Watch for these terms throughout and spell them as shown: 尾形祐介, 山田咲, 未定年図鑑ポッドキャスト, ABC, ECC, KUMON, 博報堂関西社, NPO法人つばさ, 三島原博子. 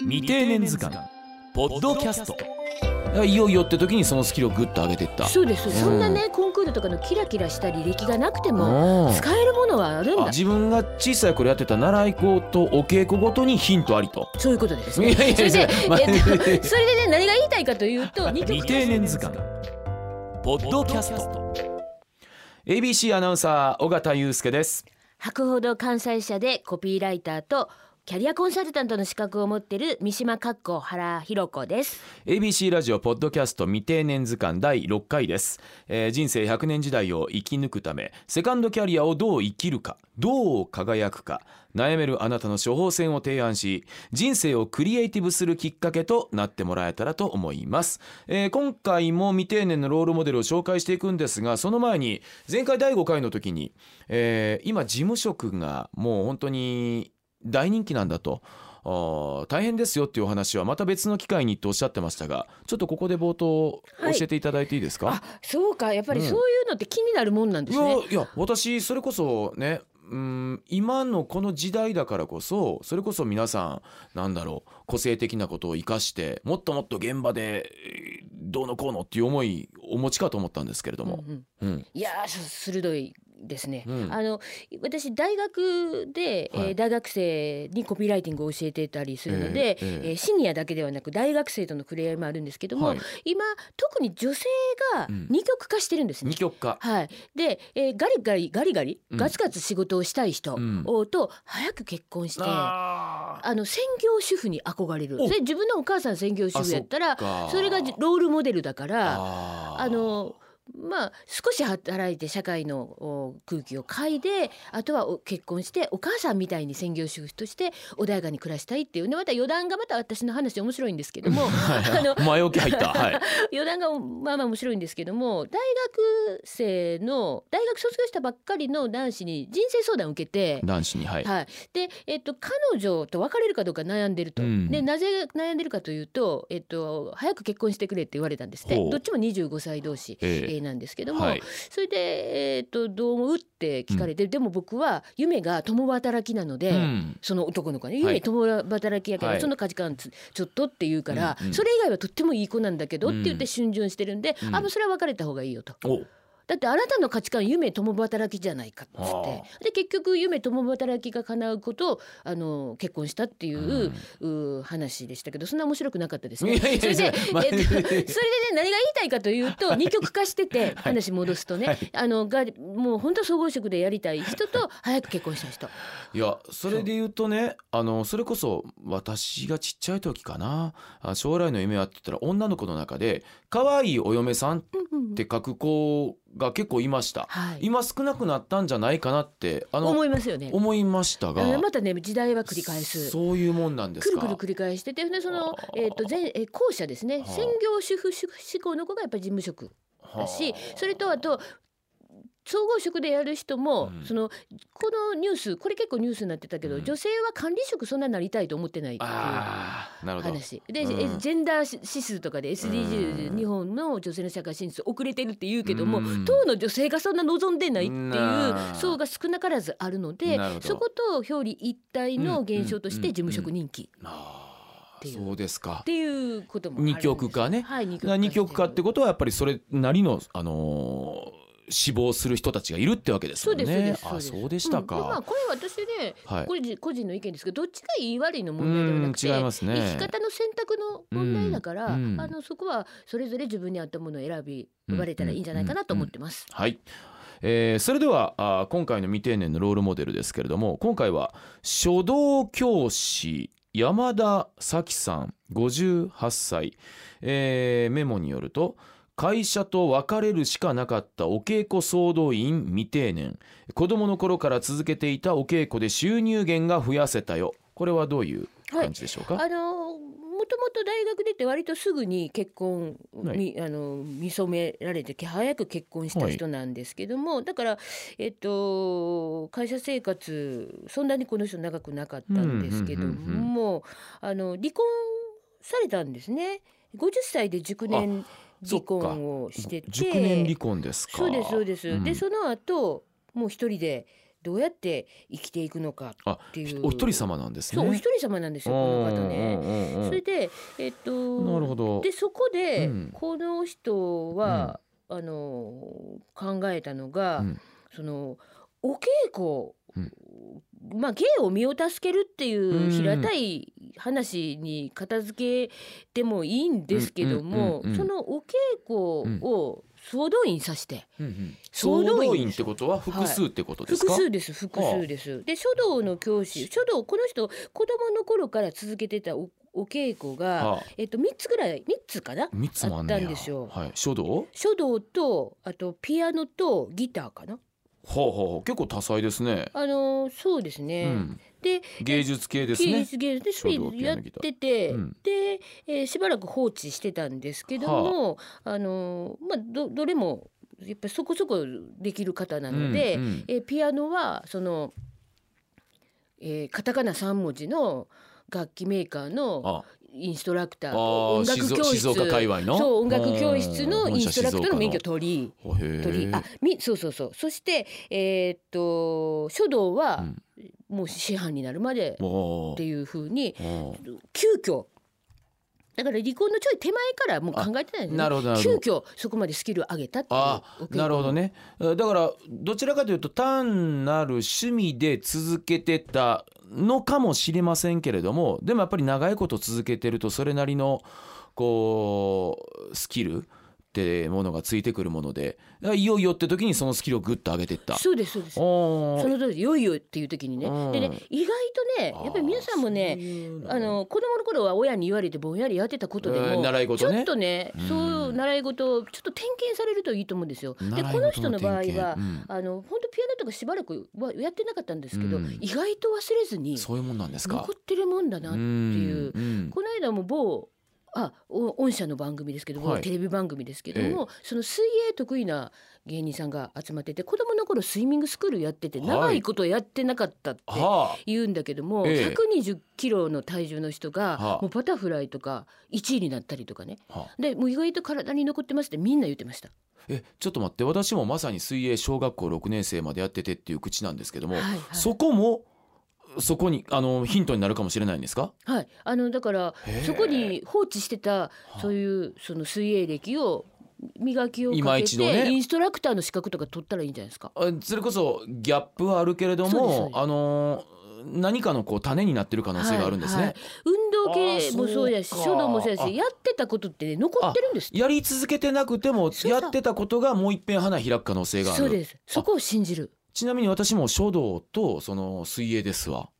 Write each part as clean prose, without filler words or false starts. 未定年図鑑ポッドキャスト、いよいよって時にそのスキルをグッと上げていった。そうです、うん、そんなねコンクールとかのキラキラした履歴がなくても使えるものはあるんだ。自分が小さい頃やってた習い事、お稽古ごとにヒントありと、そういうことですね。それでね、何が言いたいかというと未定年図鑑ポッドキャスト、 ABC アナウンサー尾形祐介です。博報堂関西社でコピーライターとキャリアコンサルタントの資格を持っている三島かっこ原博子です。 ABC ラジオポッドキャスト未定年図鑑第6回です。人生100年時代を生き抜くため、セカンドキャリアをどう生きるか、どう輝くか悩めるあなたの処方箋を提案し、人生をクリエイティブするきっかけとなってもらえたらと思います。今回も未定年のロールモデルを紹介していくんですが、その前に前回第5回の時に、今事務職がもう本当に大人気なんだと、大変ですよっていうお話はまた別の機会にとおっしゃってましたが、ちょっとここで冒頭教えていただいていいですか。はい、あ、そうか、やっぱりそういうのって気になるもんなんですね。うん、いや私それこそね、今のこの時代だからこそ、それこそ皆さんなんだろう、個性的なことを生かしてもっともっと現場でどうのこうのっていう思いお持ちかと思ったんですけれども、いや鋭いですね。私大学で、大学生にコピーライティングを教えてたりするので、シニアだけではなく大学生との触れ合いもあるんですけども、今特に女性が二極化してるんですね。はい、で、ガリガリガツガツ仕事をしたい人と早く結婚して、専業主婦に憧れる。で自分のお母さん専業主婦やったらそれがロールモデルだから、少し働いて社会の空気を嗅いで、あとは結婚してお母さんみたいに専業主婦として穏やかに暮らしたいっていうね。また余談がまた私の話面白いんですけども前置き入った、はい、余談がまあまあ面白いんですけども、大学卒業したばっかりの男子に人生相談を受けて、で、彼女と別れるかどうか悩んでると、でなぜ悩んでるかというと、早く結婚してくれって言われたんですって。どっちも25歳同士、なんですけども、それで、どう思うって聞かれて、でも僕は夢が共働きなので、その男の子ね、夢共働きやから、その価値観ちょっとって言うから、それ以外はとってもいい子なんだけどって言って逡巡してるんで、もうそれは別れた方がいいよと。だってあなたの価値観夢共働きじゃないかっつって、で結局夢共働きが叶うことを結婚したっていう、話でしたけど、そんな面白くなかったですね。それでね、何が言いたいかというと、二極化してて、話戻すとね、もう本当総合職でやりたい人と早く結婚した人。いやそれで言うとね、それこそ私がちっちゃい時かな、将来の夢はって言ったら女の子の中で可愛いお嫁さんって書く子が結構いました。今少なくなったんじゃないかなって思いますよね。思いましたが、またね時代は繰り返す。そういうもんなんですか。くるくる繰り返してて、その後者ですね。専業主婦志向の子がやっぱり事務職だし、それとあと総合職でやる人も、このニュース、これ結構ニュースになってたけど、女性は管理職そんななりたいと思ってないっていう話で、ジェンダー指数とかで SDGs、日本の女性の社会進出遅れてるって言うけども、当の女性がそんな望んでないっていう層が少なからずあるので、そこと表裏一体の現象として事務職人気そうですかっていうこともあるんです。二極化ね。二極化ってことはやっぱりそれなりの死亡する人たちがいるってわけですもんね。そうでしたか。これ私ね、個人の意見ですけど、どっちがいい悪いの問題ではなくて、生き方の選択の問題だから、そこはそれぞれ自分に合ったものを選び選ばれたらいいんじゃないかなと思ってます。それでは今回の未定年のロールモデルですけれども、今回は書道教師山田咲さん58歳、メモによると、会社と別れるしかなかったお稽古総動員未定年、子供の頃から続けていたお稽古で収入源が増やせたよ。これはどういう感じでしょうか。もともと大学出て割とすぐに結婚に、見初められて早く結婚した人なんですけども、だから、会社生活そんなにこの人長くなかったんですけども、離婚されたんですね。50歳で熟年離婚をしてて、熟年離婚ですか。そうです、でその後もう一人でどうやって生きていくのかっていう、お一人様なんですね。そう、お一人様なんですよこの方ね。で、なるほど。でそこで、うん、この人は、うん、考えたのが、うん、そのお稽古、うん、まあ芸を身を助けるっていう平たい話に片付けてもいいんですけども、うんうんうんうん、そのお稽古を総動員させて、うんうん、総動員ってことは複数ってことですか、はい、複数です。で書道の教師、書道この人子供の頃から続けてたお稽古が、3つもあったんですよ、はい、書道とあとピアノとギターかな。はあ、結構多彩ですね。そうですね、うん、で芸術系ですね。芸術でやってて、うん、で、しばらく放置してたんですけども、はあ、どれもやっぱそこそこできる方なので、うんうん、ピアノはその、カタカナ3文字の楽器メーカーのインストラクターと音楽教室、静岡界隈のそう音楽教室のインストラクターの免許を取り、そう。そして書道はもう師範になるまでっていう風に急遽。だから離婚のちょい手前からもう考えてないんですね。なるほどなるほど。急遽そこまでスキルを上げたっていう。あ、なるほどね。だからどちらかというと単なる趣味で続けてたのかもしれませんけれども、でもやっぱり長いこと続けてるとそれなりのこうスキルってものがついてくるもので、いよいよって時にそのスキルをグッと上げていった。そうです。その通り、いよいよっていう時にね。でね、意外とね、やっぱり皆さんもね、子供の頃は親に言われてぼんやりやってたことでも、習い事ね、ちょっとね、そう習い事をちょっと点検されるといいと思うんですよ。でこの人の場合は、うん、本当ピアノとかしばらくはやってなかったんですけど、うん、意外と忘れずにそういうもんなんですか、残ってるもんだなっていう、うん、この間も御社の番組ですけども、はい、テレビ番組ですけども、その水泳得意な芸人さんが集まってて、子供の頃スイミングスクールやってて、長いことやってなかったって言うんだけども、はい、120キロの体重の人がもうバタフライとか1位になったりとかね、でもう意外と体に残ってますってみんな言ってました。ちょっと待って、私もまさに水泳小学校6年生までやっててっていう口なんですけども、はいはい、そこにヒントになるかもしれないんですか。はい、だからそこに放置してたそういうその水泳歴を磨きをかけて、ね、インストラクターの資格とか取ったらいいんじゃないですか。それこそギャップはあるけれども、何かの種になってる可能性があるんですね、はいはい、運動系もそうだし、書道もそうだし、やってたことって、ね、残ってるんです。やり続けてなくてもやってたことがもう一遍花開く可能性がある。そうです。そこを信じる。ちなみに私も書道とその水泳ですわ。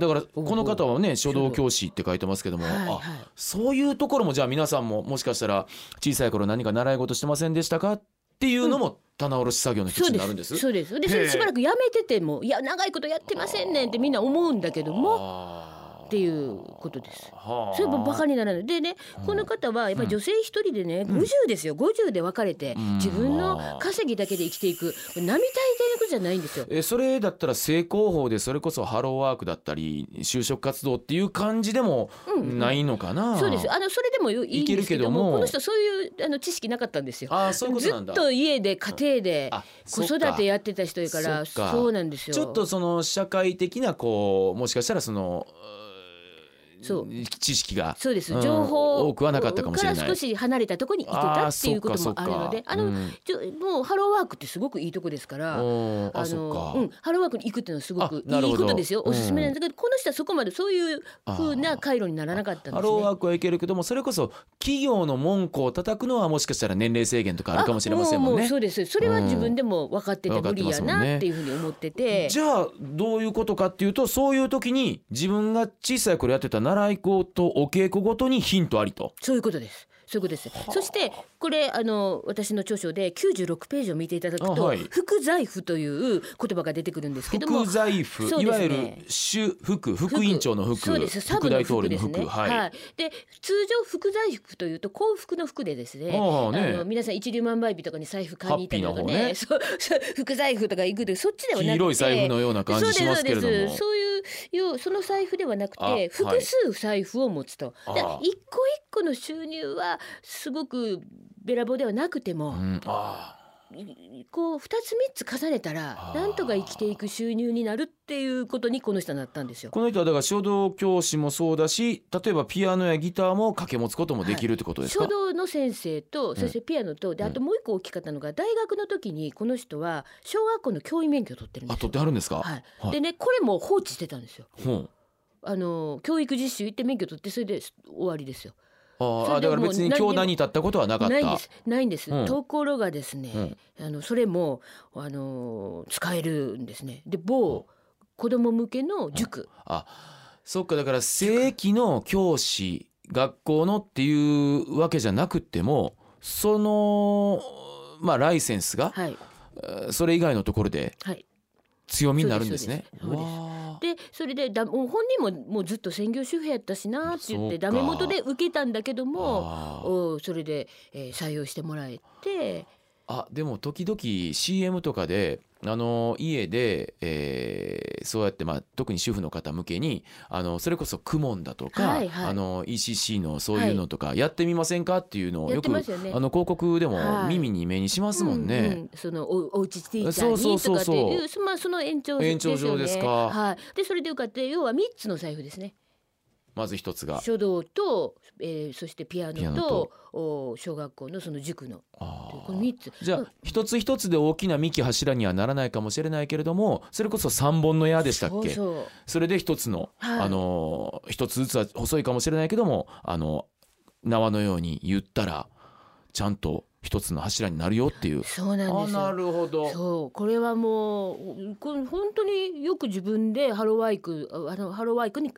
だからこの方はね、書道教師って書いてますけども、はいはい、そういうところもじゃあ皆さんももしかしたら小さい頃何か習い事してませんでしたかっていうのも、うん、棚卸し作業の一つになるんです。そうです。でしばらくやめてても、いや長いことやってませんねんってみんな思うんだけどもっていうことです。それもバカにならないでね、この方はやっぱり女性一人でね、うん、50ですよ。50で別れて、うん、自分の稼ぎだけで生きていく、並大抵のことじゃないんですよ。それだったら正攻法で、それこそハローワークだったり就職活動っていう感じでもないのかな、うんうん、そうです。それでもいいんですけども、この人そういう知識なかったんですよ。そういうことなんだ。ずっと家で家庭で子育てやってた人やから、そうなんですよ。ちょっとその社会的なもしかしたらその知識が、そうです、情報から少し離れたところに行けたっていうこともあるので、もうハローワークってすごくいいとこですから、ハローワークに行くっていうのはすごくいいことですよ。おすすめなんですけど、この人はそこまでそういう風な回路にならなかったんですね。ハローワークはいけるけども、それこそ企業の門戸を叩くのはもしかしたら年齢制限とかあるかもしれませんもんね。もうそうです。それは自分でも分かってて無理やなっていうふうに思ってて、じゃあどういうことかっていうと、そういう時に自分が小さい頃やってた習い事、お稽古ごとにヒントありと。そういうことです。そしてこれ私の著書で96ページを見ていただくと、はい、副財布という言葉が出てくるんですけども、副財布、ね、いわゆる主副委員長の副、そうです、サブの副ですね、はい、で通常副財布というと幸福の福でですね、皆さん一粒万倍日とかに財布買いに行ったりとかね、副財布とか行くで、そっちではなくて、黄色い財布のような感じしますけれども、そういうその財布ではなくて複数財布を持つと、はい、だから一個一個の収入はすごくべらぼうではなくても、うん、こう2つ3つ重ねたらなんとか生きていく収入になるっていうことにこの人はなったんですよ。この人はだから書道教師もそうだし、例えばピアノやギターも掛け持つこともできるってことですか。はい、書道の先生とそしてピアノと、であともう一個大きかったのが、大学の時にこの人は小学校の教員免許を取ってるんですよ。あ、取ってあるんですか。はいはい、でね、これも放置してたんですよ。教育実習行って免許取って、それで終わりですよ。あ、だから別に教壇に立ったことはなかった。ないんです、うん、ところがですね、それも使えるんですね。で、某子供向けの塾、あ、そっか。だから正規の教師学校のっていうわけじゃなくても、そのまあライセンスが、はい、それ以外のところで強みになるんですね。でそれで本人ももうずっと専業主婦やったしなって言ってダメ元で受けたんだけども、それで、採用してもらえて。あ、でも時々 CM とかで家で、そうやって、まあ、特に主婦の方向けにそれこそKUMONだとか、はいはい、ECC のそういうのとかやってみませんかっていうのをよく、ね、広告でも耳に目にしますもんね。そのおうちティーチャーにとかっていう、まあ、その延長ですよね。延長上ですか。はい、でそれで受かって、要は3つの財布ですね。まず一つが書道と、そしてピアノと小学校のその塾のこの3つ。じゃあ一つ一つで大きな幹柱にはならないかもしれないけれども、それこそ3本の矢でしたっけ。それで一つの、一つずつは細いかもしれないけども、縄のように言ったらちゃんと一つの柱になるよっていう。そうなんですよ。なるほど。そう、これはもう本当によく自分でハローワークに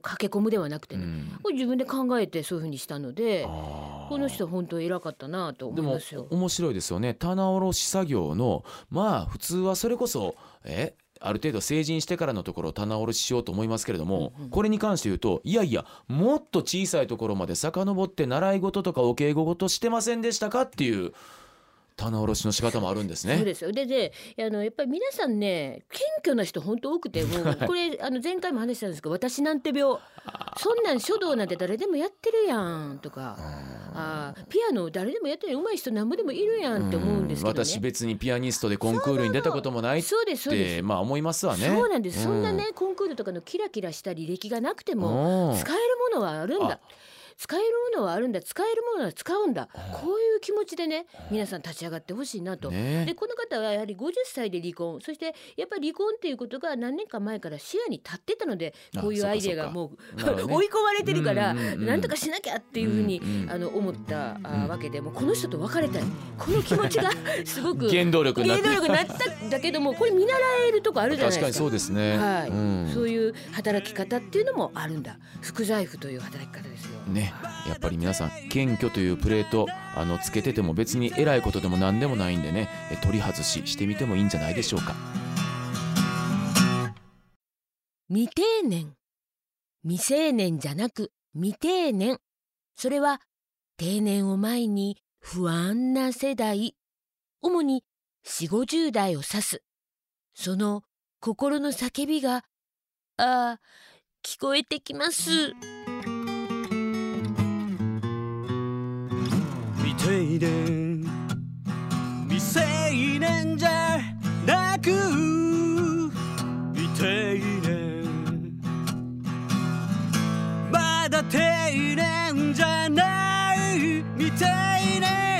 駆け込むではなくてね、これ自分で考えてそういう風にしたので、この人本当に偉かったなと思いますよ。でも面白いですよね。棚卸し作業の、まあ普通はそれこそある程度成人してからのところを棚卸ししようと思いますけれども、これに関して言うと、いやいやもっと小さいところまで遡って習い事とかお稽古事してませんでしたかっていう棚卸しの仕方もあるんですね。そうですよ。でやっぱり皆さんね、謙虚な人本当多くて、もうこれ前回も話したんですけど、私なんて病、そんなん書道なんて誰でもやってるやんとか、ピアノ誰でもやってる、上手い人なんぼでもいるやんって思うんですけどね。私別にピアニストでコンクールに出たこともないって、まあ、思いますわね。そうなんです、そんなねコンクールとかのキラキラした履歴がなくても使えるものはあるんだ、使えるものは使うんだ、こういう気持ちでね皆さん立ち上がってほしいなと、でこの方はやはり50歳で離婚、そしてやっぱり離婚っていうことが何年か前から視野に立ってたので、こういうアイデアがもう追い込まれてるから、なんとかしなきゃっていうふうに思ったわけで、もうこの人と別れたい、この気持ちがすごく原動力になったんだけども、これ見習えるとこあるじゃないですか。確かにそうですね。そういう働き方っていうのもあるんだ、副財布という働き方ですよね。やっぱり皆さん謙虚というプレートつけてても別に偉いことでも何でもないんでね、取り外ししてみてもいいんじゃないでしょうか。未定年、未成年じゃなく未定年、それは定年を前に不安な世代、主に40、50代を指す。その心の叫びが聞こえてきます。未成年じゃなく未定年、まだ定年じゃない未定年。